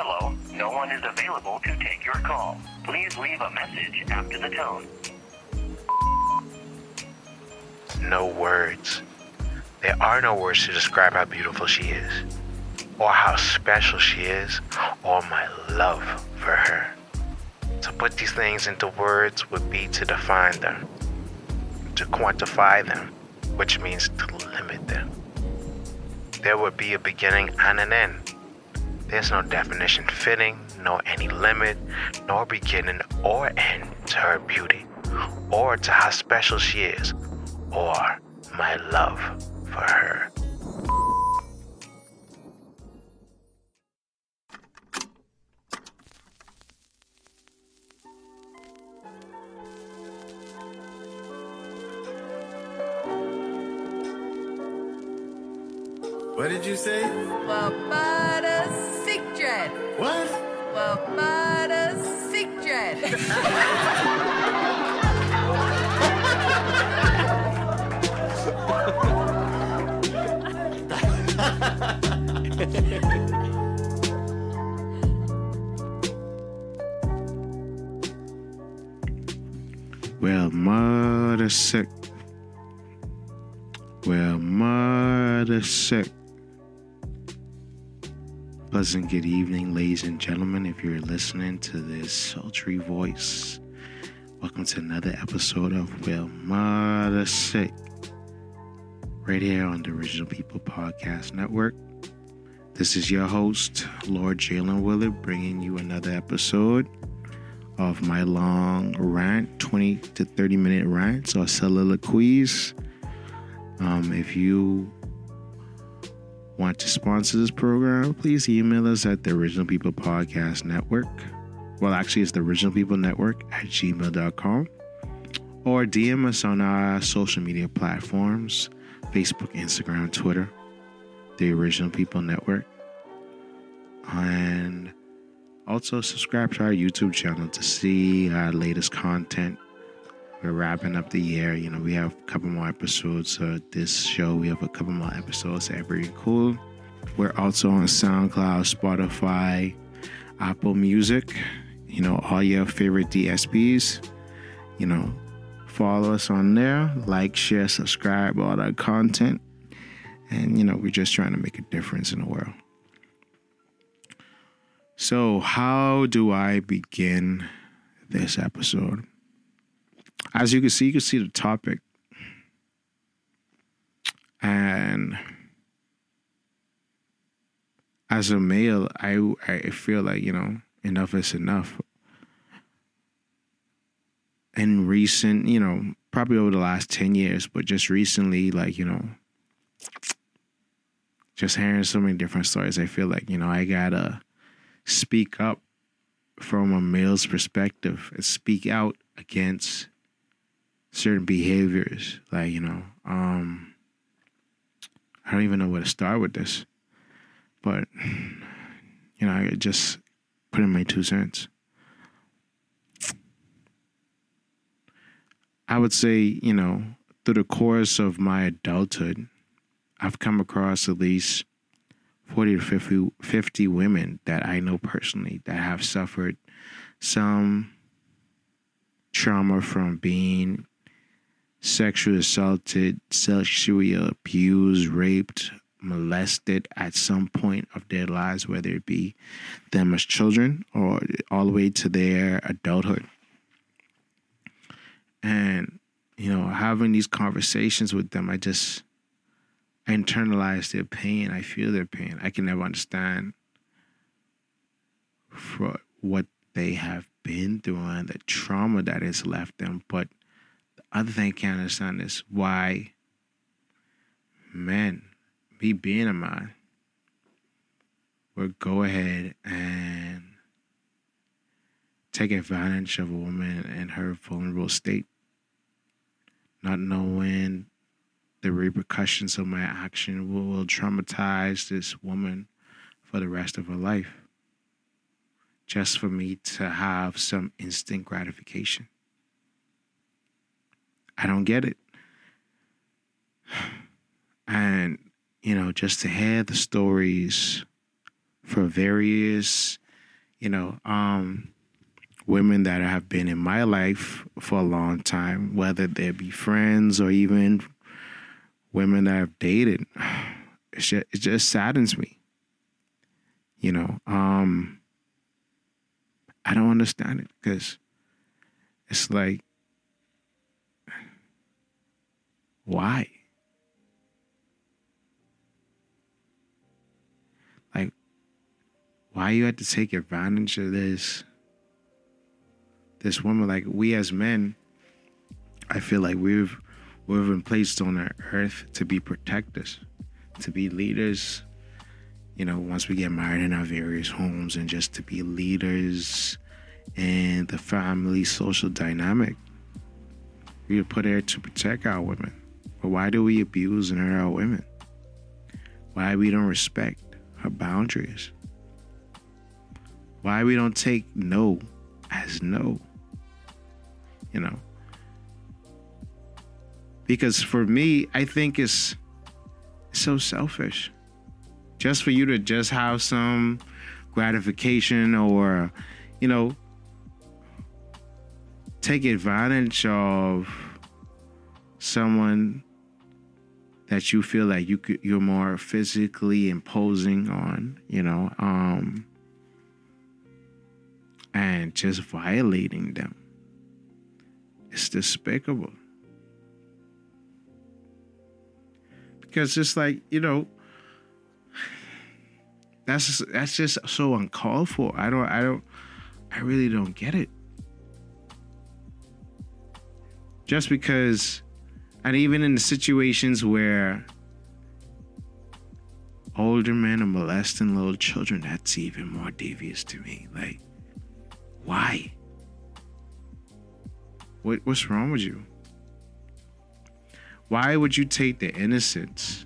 Hello, no one is available to take your call. Please leave a message after the tone. No words. There are no words to describe how beautiful she is, or how special she is, or my love for her. To put these things into words would be to define them, to quantify them, which means to limit them. There would be a beginning and an end. There's no definition fitting, nor any limit, nor beginning or end to her beauty, or to how special she is, or my love for her. What did you say? Well Mudda Sick dread. What? Well Mudda Sick dread. Well Mudda Sick. Well Mudda Sick. Pleasant good evening, ladies and gentlemen. If you're listening to this sultry voice, welcome to another episode of Well Mudda Sick, right here on the Original People Podcast Network. This is your host, Lord Jalen Willard, bringing you another episode of my long rant, 20 to 30 minute rants or soliloquies. If you want to sponsor this program, please email us at the Original People Podcast Network. Well, actually, it's the Original People Network at gmail.com, or DM us on our social media platforms. Facebook, Instagram, Twitter, the Original People Network. And also subscribe to our YouTube channel to see our latest content. We're wrapping up the year. You know, we have a couple more episodes of this show. We have a couple more episodes every cool. We're also on SoundCloud, Spotify, Apple Music, you know, all your favorite DSPs, you know. Follow us on there, like, share, subscribe, all that content. And, you know, we're just trying to make a difference in the world. So how do I begin this episode? As you can see the topic. And as a male, I feel like, you know, enough is enough. In recent, you know, probably over the last 10 years, but just recently, like, you know, just hearing so many different stories, I feel like, you know, I gotta speak up from a male's perspective and speak out against certain behaviors. Like, you know, I don't even know where to start with this, but, you know, I just put in my 2 cents. I would say, you know, through the course of my adulthood, I've come across at least 40 to 50 women that I know personally that have suffered some trauma from being sexually assaulted, sexually abused, raped, molested at some point of their lives, whether it be them as children or all the way to their adulthood. And, you know, having these conversations with them, I just internalize their pain. I feel their pain. I can never understand for what they have been through and the trauma that has left them. But the other thing I can't understand is why men, me being a man, would go ahead and take advantage of a woman in her vulnerable state, not knowing the repercussions of my action will traumatize this woman for the rest of her life, just for me to have some instant gratification. I don't get it. And, you know, just to hear the stories for various you know, women that have been in my life for a long time, whether they be friends or even women that I've dated, it just saddens me. You know, I don't understand it, because it's like, why? Like, why you had to take advantage of this woman? Like, we as men, I feel like we've been placed on our earth to be protectors, to be leaders, you know, once we get married in our various homes, and just to be leaders in the family social dynamic. We are put there to protect our women. But why do we abuse and hurt our women? Why we don't respect her boundaries? Why we don't take no as no? You know? Because for me, I think it's so selfish. Just for you to just have some gratification, or, you know, take advantage of someone that you feel like you're more physically imposing on, you know, and just violating them. It's despicable. Because it's like, you know, that's just so uncalled for. I really don't get it. Just because, and even in the situations where older men are molesting little children, that's even more devious to me. Like, why? What's wrong with you? Why would you take the innocence?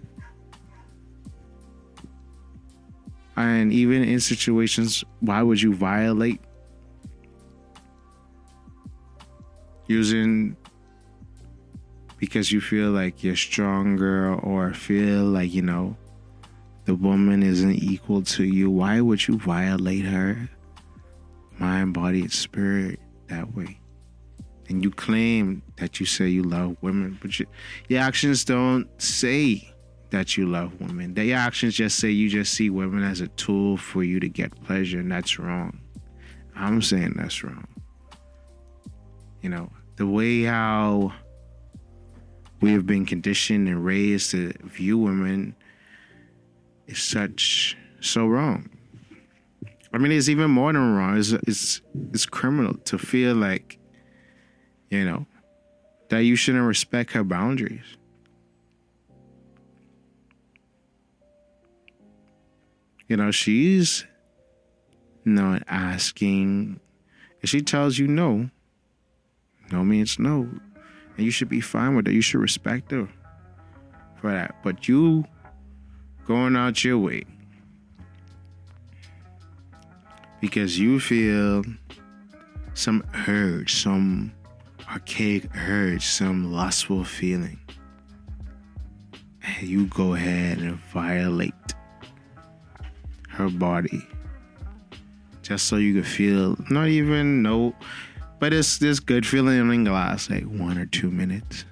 And even in situations, why would you violate using? Because you feel like you're stronger, or feel like, you know, the woman isn't equal to you. Why would you violate her mind, body, and spirit that way? And you claim that you say you love women, but your actions don't say that you love women. Your actions just say you just see women as a tool for you to get pleasure, and that's wrong. I'm saying that's wrong. You know, the way how we have been conditioned and raised to view women is so wrong. I mean, it's even more than wrong. It's criminal to feel like, you know, that you shouldn't respect her boundaries. You know, she's not asking. If she tells you no, no means no. And you should be fine with it. You should respect her for that. But you going out your way because you feel some urge, some archaic urge, some lustful feeling, and you go ahead and violate her body just so you can feel, not even no. But it's this good feeling in the last, like, 1 or 2 minutes.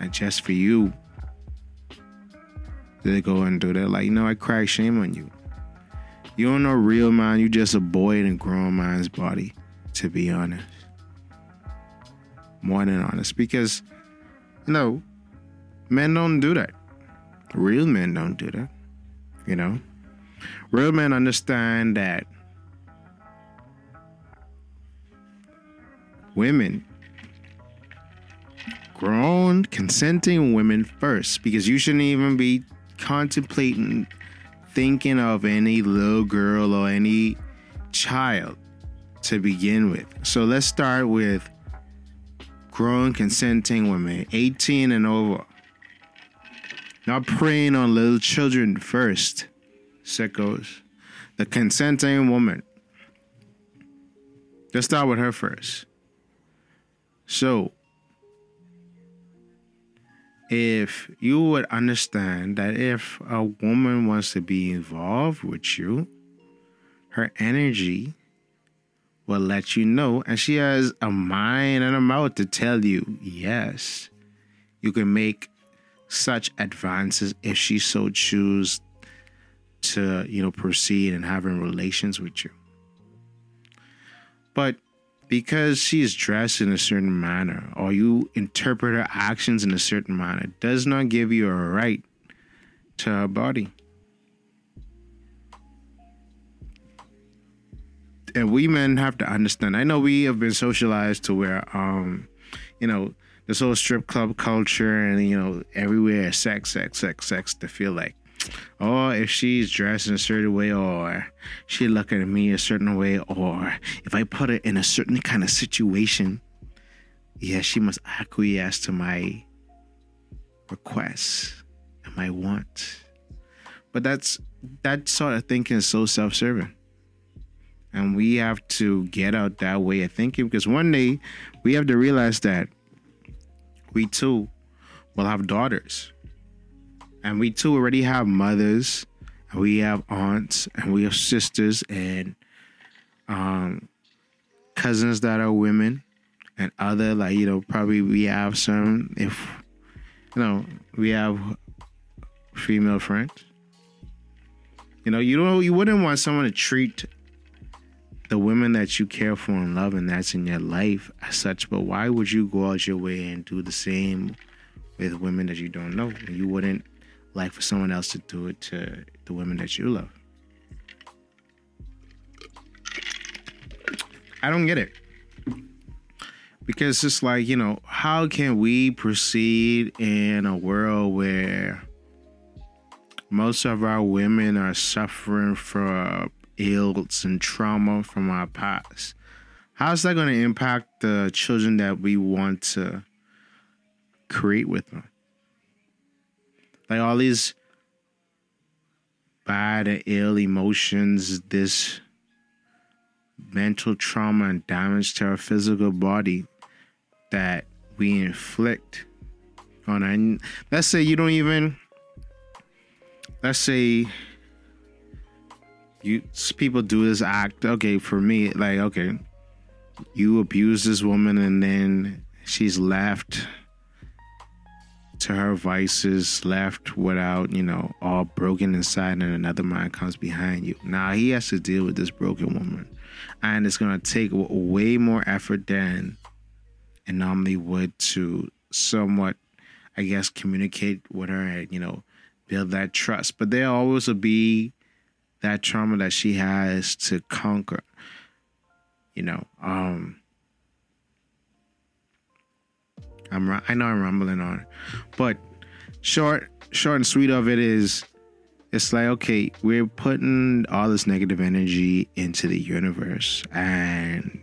And just for you, they go and do that. Like, no, I cry shame on you. You don't know real man. You just a boy in a grown man's body, to be honest. More than honest. Because, you know, men don't do that. Real men don't do that. You know? Real men understand that women, grown, consenting women first, because you shouldn't even be contemplating thinking of any little girl or any child to begin with. So let's start with grown, consenting women, 18 and over. Not preying on little children first, sickos. The consenting woman. Let's start with her first. So, if you would understand that if a woman wants to be involved with you, her energy will let you know, and she has a mind and a mouth to tell you, yes, you can make such advances if she so chooses to, you know, proceed and having relations with you. But because she is dressed in a certain manner, or you interpret her actions in a certain manner, does not give you a right to her body. And we men have to understand. I know we have been socialized to where, you know, this whole strip club culture and, you know, everywhere sex to feel like, oh, if she's dressed in a certain way, or she looking at me a certain way, or if I put her in a certain kind of situation, yeah, she must acquiesce to my requests and my wants. But that sort of thinking is so self-serving. And we have to get out that way of thinking, because one day we have to realize that we too will have daughters, and we too already have mothers, and we have aunts, and we have sisters and cousins that are women, and other, like, you know, probably we have some, if, you know, we have female friends. You know, you wouldn't want someone to treat the women that you care for and love and that's in your life as such, but why would you go out your way and do the same with women that you don't know? You wouldn't like for someone else to do it to the women that you love. I don't get it. Because it's like, you know, how can we proceed in a world where most of our women are suffering from ills and trauma from our past? How's that going to impact the children that we want to create with them? Like, all these bad and ill emotions, this mental trauma and damage to our physical body that we inflict on our, people do this act. Okay, for me, like, okay, you abuse this woman and then she's left to her vices, left without, you know, all broken inside, and another man comes behind you. Now he has to deal with this broken woman, and it's going to take way more effort than it normally would to somewhat, I guess, communicate with her and, you know, build that trust. But there always will be that trauma that she has to conquer, you know. I know I'm rambling on, but short and sweet of it is, it's like, okay, we're putting all this negative energy into the universe, and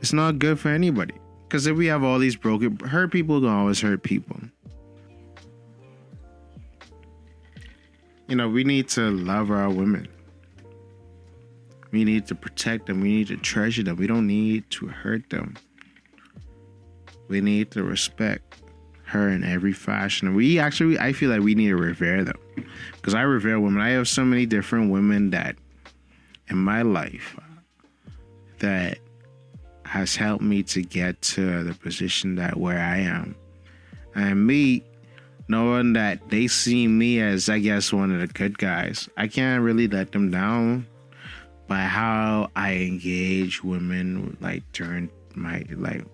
it's not good for anybody. Because if we have all these hurt people, gonna always hurt people. You know, we need to love our women. We need to protect them. We need to treasure them. We don't need to hurt them. We need to respect her in every fashion. We actually, I feel like we need to revere them, because I revere women. I have so many different women that in my life that has helped me to get to the position that where I am. And me, knowing that they see me as, I guess, one of the good guys, I can't really let them down by how I engage women, like, during my, like,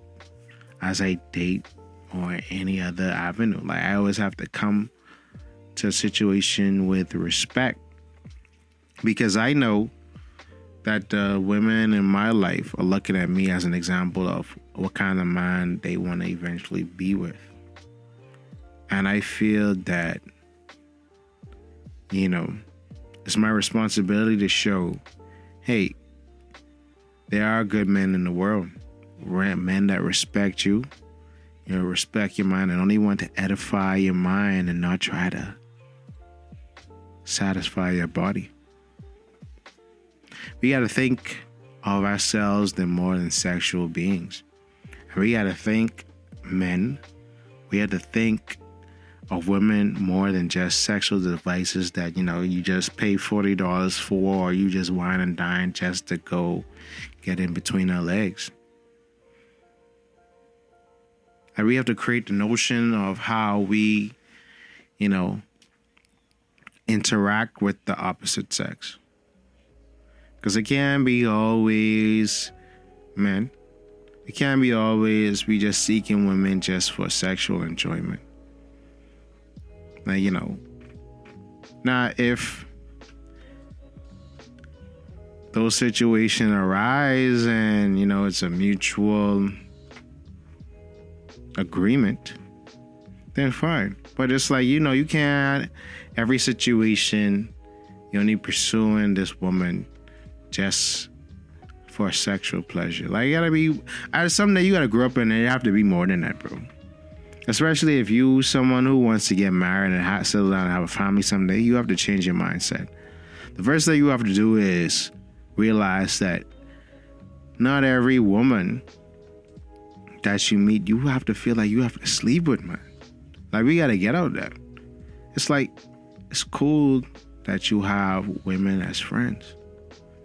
as I date or any other avenue. Like, I always have to come to a situation with respect, because I know that the women in my life are looking at me as an example of what kind of man they want to eventually be with. And I feel that, you know, it's my responsibility to show, hey, there are good men in the world. Men that respect you, you know, respect your mind, and only want to edify your mind and not try to satisfy your body. We got to think of ourselves as more than sexual beings. We got to think men. We got to think of women more than just sexual devices that, you know, you just pay $40 for, or you just wine and dine just to go get in between her legs. And we have to create the notion of how we, you know, interact with the opposite sex. Because it can't be always men. It can't be always we just seeking women just for sexual enjoyment. Now, you know, now if those situations arise and, you know, it's a mutual agreement, then fine. But it's like, you know, you can't every situation you're only pursuing this woman just for sexual pleasure. Like, you gotta be, it's something that you gotta grow up in, and you have to be more than that, bro. Especially if you someone who wants to get married and settle down and have a family someday, you have to change your mindset. The first thing you have to do is realize that not every woman that you meet, you have to feel like you have to sleep with, man. Like, we gotta get out of that. It's like, it's cool that you have women as friends.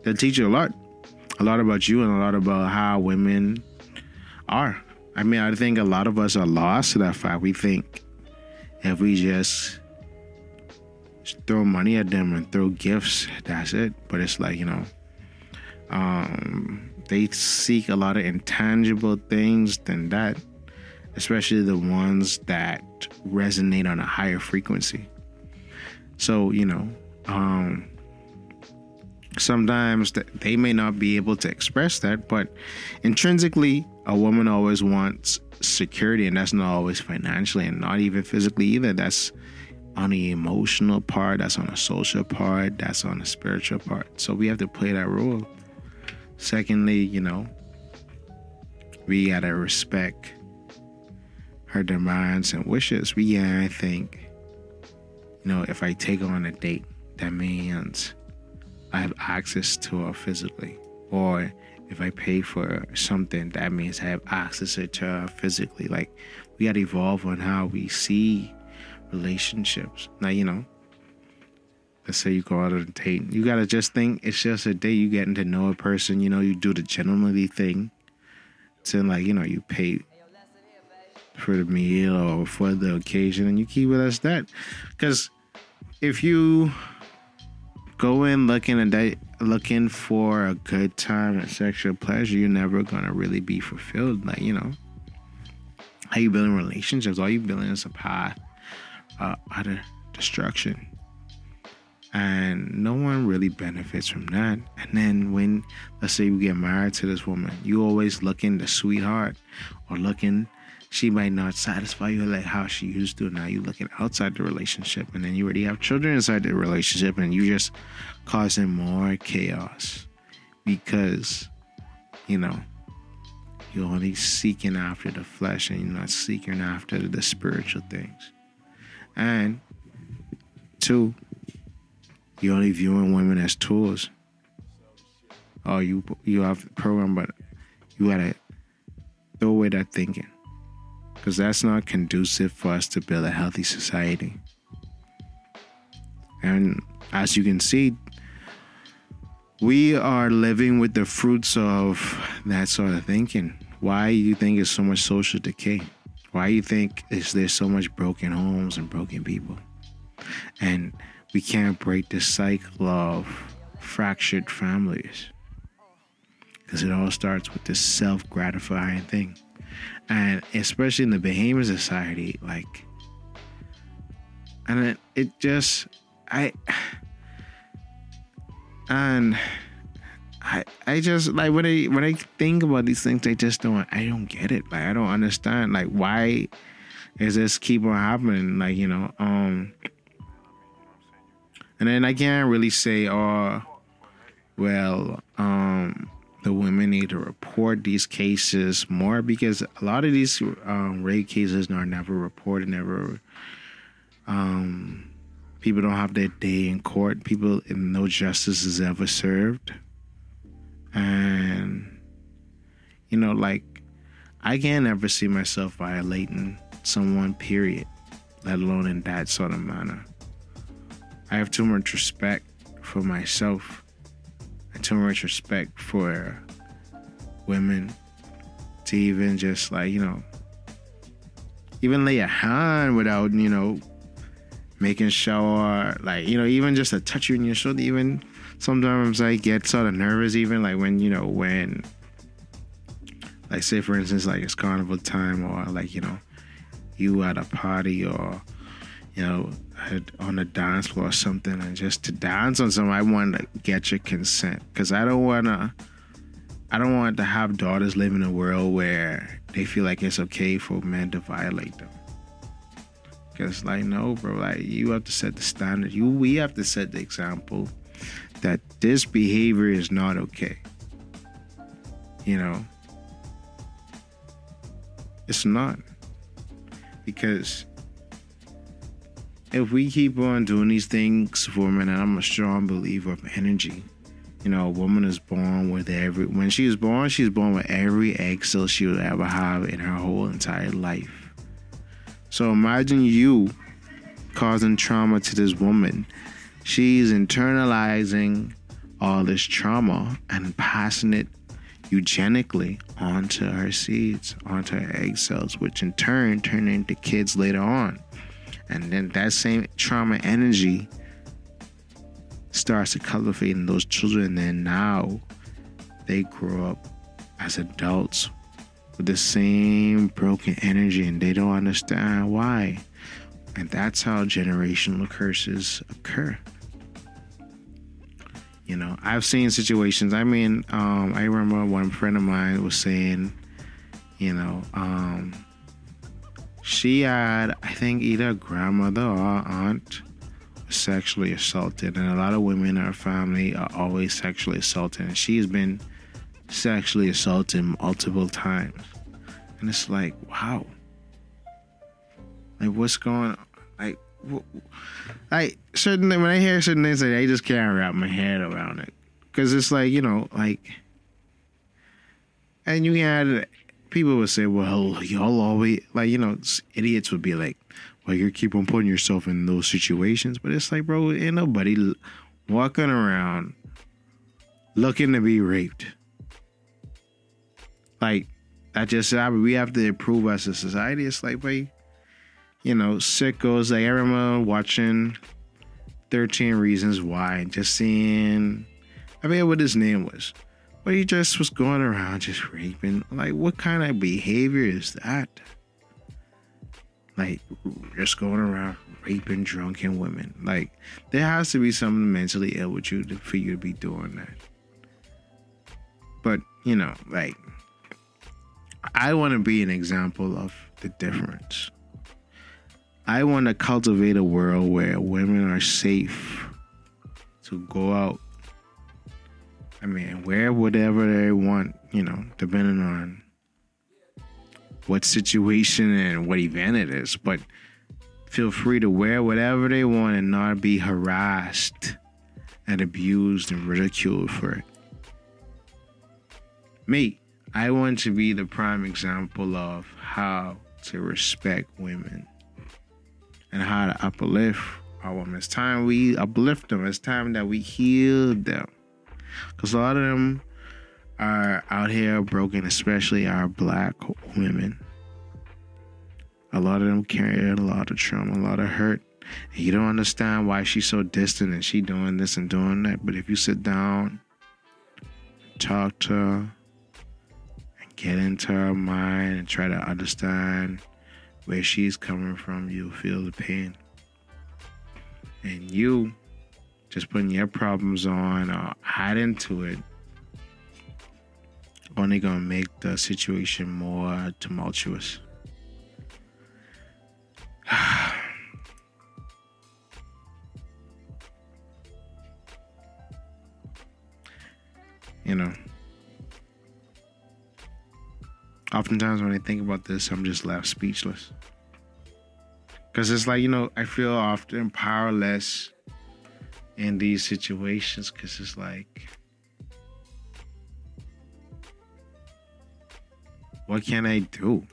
They teach you a lot about you and a lot about how women are. I mean, I think a lot of us are lost to that fact. We think if we just throw money at them and throw gifts, that's it. But it's like, you know, they seek a lot of intangible things than that, especially the ones that resonate on a higher frequency. So, you know, sometimes they may not be able to express that, but intrinsically, a woman always wants security, and that's not always financially and not even physically either. That's on the emotional part, that's on the social part, that's on the spiritual part. So we have to play that role. Secondly, you know, we gotta respect her demands and wishes. We gotta think, you know, if I take her on a date, that means I have access to her physically. Or if I pay for something, that means I have access to her physically. Like, we gotta evolve on how we see relationships. Now, you know, let's say you go out on a date. You gotta just think it's just a date. You getting to know a person. You know, you do the gentlemanly thing. So, like, you know, you pay for the meal or for the occasion, and you keep with us that. Because if you go in looking for a good time and sexual pleasure, you're never gonna really be fulfilled. Like, you know, how you building relationships? All you building is a path out of destruction. And no one really benefits from that. And then when, let's say you get married to this woman, you always looking the sweetheart or looking, she might not satisfy you like how she used to. Now you're looking outside the relationship, and then you already have children inside the relationship, and you just causing more chaos because, you know, you're only seeking after the flesh and you're not seeking after the spiritual things. And two, you're only viewing women as tools. Oh, you have the program, but you gotta throw away that thinking. Because that's not conducive for us to build a healthy society. And as you can see, we are living with the fruits of that sort of thinking. Why you think there's so much social decay? Why you think there's so much broken homes and broken people? And we can't break the cycle of fractured families. Because it all starts with this self-gratifying thing. And especially in the Bahamian society, like, and it just, I just, like, when I think about these things, I don't get it. Like, I don't understand, like, why is this keep on happening? Like, you know, and then I can't really say, oh, well, the women need to report these cases more, because a lot of these rape cases are never reported, never. People don't have their day in court. People, and no justice is ever served. And, you know, like, I can't ever see myself violating someone, period. let alone in that sort of manner. I have too much respect for myself and too much respect for women to even just like, you know, even lay a hand without, you know, making sure, like, you know, even just a touch you in your shoulder. Even sometimes I get sort of nervous, even like when, you know, when, like, say for instance, like it's carnival time, or like, you know, you at a party, or, you know, on a dance floor or something, and just to dance on something, I want to get your consent, because I don't want to have daughters live in a world where they feel like it's okay for men to violate them. Because, like, no, bro, like, you have to set the standard. We have to set the example that this behavior is not okay. You know? It's not. Because if we keep on doing these things for men, and I'm a strong believer of energy. You know, a woman is born with when she's born with every egg cell she will ever have in her whole entire life. So imagine you causing trauma to this woman. She's internalizing all this trauma and passing it eugenically onto her seeds, onto her egg cells, which in turn turn into kids later on. And then that same trauma energy starts to cultivate in those children, and then now they grow up as adults with the same broken energy, and they don't understand why. And that's how generational curses occur. You know, I've seen situations. I mean, I remember one friend of mine was saying, you know, she had, I think, either a grandmother or an aunt sexually assaulted, and a lot of women in her family are always sexually assaulted, and she's been sexually assaulted multiple times. And it's like, wow, like, what's going on? Like, like, certain, when I hear certain things, like, I just can't wrap my head around it, because it's like, you know, like, and you had people would say, well, y'all always, like, you know, idiots would be like, well, you keep on putting yourself in those situations. But it's like, bro, ain't nobody walking around looking to be raped. Like, I just said, we have to improve as a society. It's like, bro, you know, sickos. Like, I remember watching 13 Reasons Why and just seeing, I forget what his name was, but he just was going around just raping. Like, what kind of behavior is that? Like, just going around raping drunken women. Like, there has to be something mentally ill with you for you to be doing that. But, you know, like, I want to be an example of the difference. I want to cultivate a world where women are safe to go out. I mean, wear whatever they want, you know, depending on what situation and what event it is, but feel free to wear whatever they want and not be harassed and abused and ridiculed for it. Me, I want to be the prime example of how to respect women and how to uplift our women. It's time we uplift them. It's time that we heal them, because a lot of them are out here broken, especially our black women. A lot of them carry a lot of trauma, a lot of hurt. And you don't understand why she's so distant and she doing this and doing that. But if you sit down, talk to her, and get into her mind and try to understand where she's coming from, you'll feel the pain. And you just putting your problems on or adding to it only gonna make the situation more tumultuous. You know, oftentimes when I think about this, I'm just left speechless, because it's like, you know, I feel often powerless in these situations, because it's like, what can I do?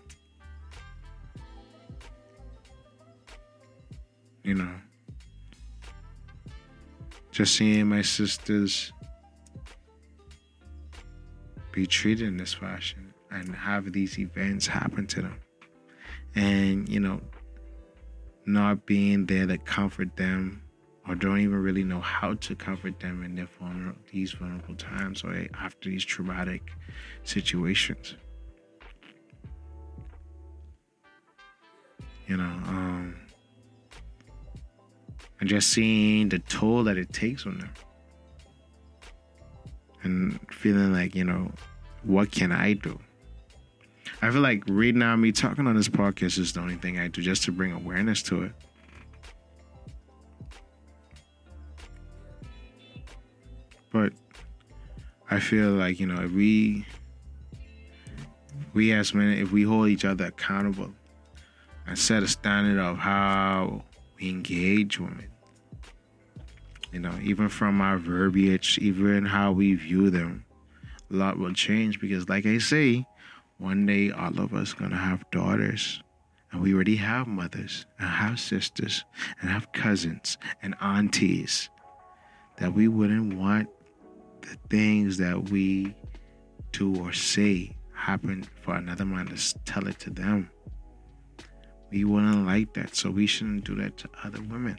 you know, just seeing my sisters be treated in this fashion and have these events happen to them, and, you know, not being there to comfort them, or don't even really know how to comfort them in their vulnerable times or after these traumatic situations. You know, and just seeing the toll that it takes on them and feeling like, you know, what can I do? I feel like right now me talking on this podcast is the only thing I do, just to bring awareness to it. But I feel like, you know, if we as men, if we hold each other accountable and set a standard of how we engage women, you know, even from our verbiage, even how we view them, a lot will change. Because like I say, one day all of us gonna have daughters, and we already have mothers and have sisters and have cousins and aunties that we wouldn't want the things that we do or say happen for another man to tell it to them. We wouldn't like that, so we shouldn't do that to other women.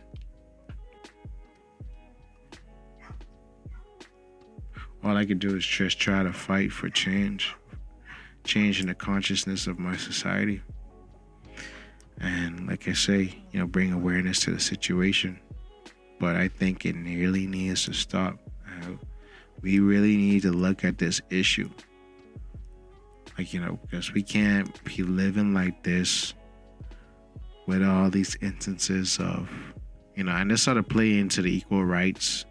All I could do is just try to fight for change in the consciousness of my society. And like I say, you know, bring awareness to the situation. But I think it really needs to stop. We really need to look at this issue. Like, you know, because we can't be living like this with all these instances of, you know, and this sort of play into the equal rights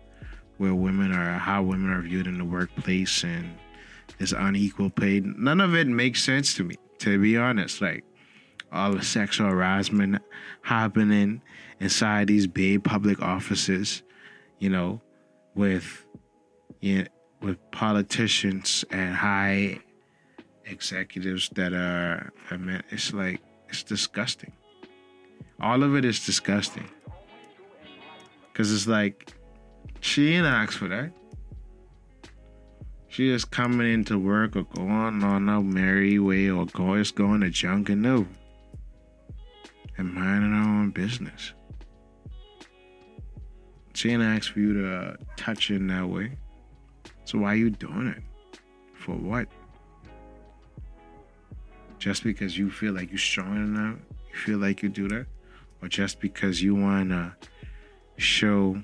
where women are, how women are viewed in the workplace and this unequal pay. None of it makes sense to me, to be honest. Like, all the sexual harassment happening inside these big public offices, you know, with politicians and high executives that are, I mean, it's like, it's disgusting. All of it is disgusting. Because it's like, she didn't ask for that. She is coming into work or going on a merry way or just going to junk and new and minding her own business. She didn't ask for you to touch in that way. So why are you doing it? For what? Just because you feel like you're strong enough, you feel like you do that? Or just because you want to show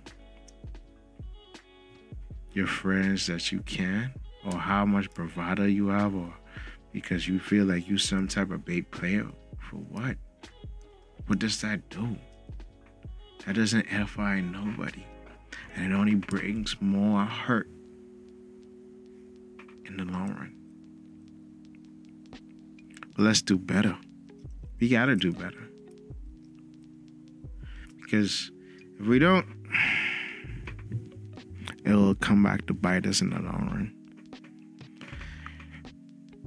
your friends that you can, or how much bravado you have, or because you feel like you some type of big player? For what? What does that do? That doesn't edify nobody, and it only brings more hurt in the long run. But let's do better. We gotta do better, because if we don't, it will come back to bite us in the long run.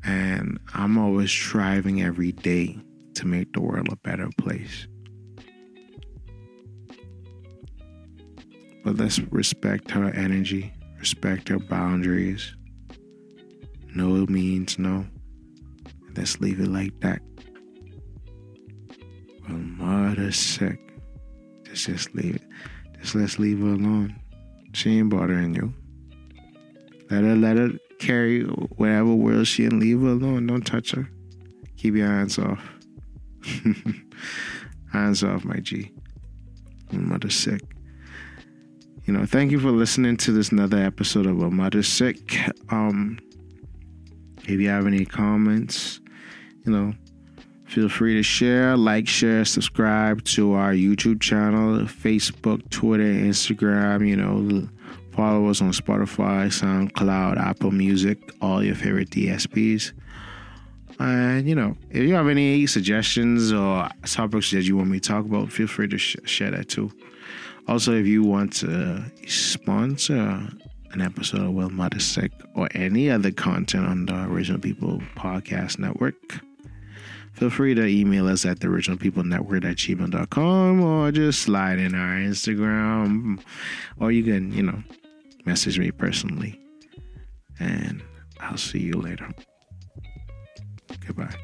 And I'm always striving every day to make the world a better place. But let's respect her energy, respect her boundaries. No means no. Let's leave it like that. Well, Mudda Sick. Just leave it. Just let's leave her alone. She ain't bothering you. Let her carry whatever world she, and leave her alone. Don't touch her. Keep your hands off. Hands off, my G. Well Mudda Sick. You know, thank you for listening to this another episode of Well Mudda Sick. If you have any comments, you know, feel free to share, like, share, subscribe to our YouTube channel, Facebook, Twitter, Instagram, you know, follow us on Spotify, SoundCloud, Apple Music, all your favorite DSPs. And, you know, if you have any suggestions or topics that you want me to talk about, feel free to share that too. Also, if you want to sponsor an episode of Well Mudda Sick or any other content on the Original People Podcast Network, feel free to email us at theoriginalpeoplenetwork@gmail.com, or just slide in our Instagram, or you can, you know, message me personally. And I'll see you later. Goodbye.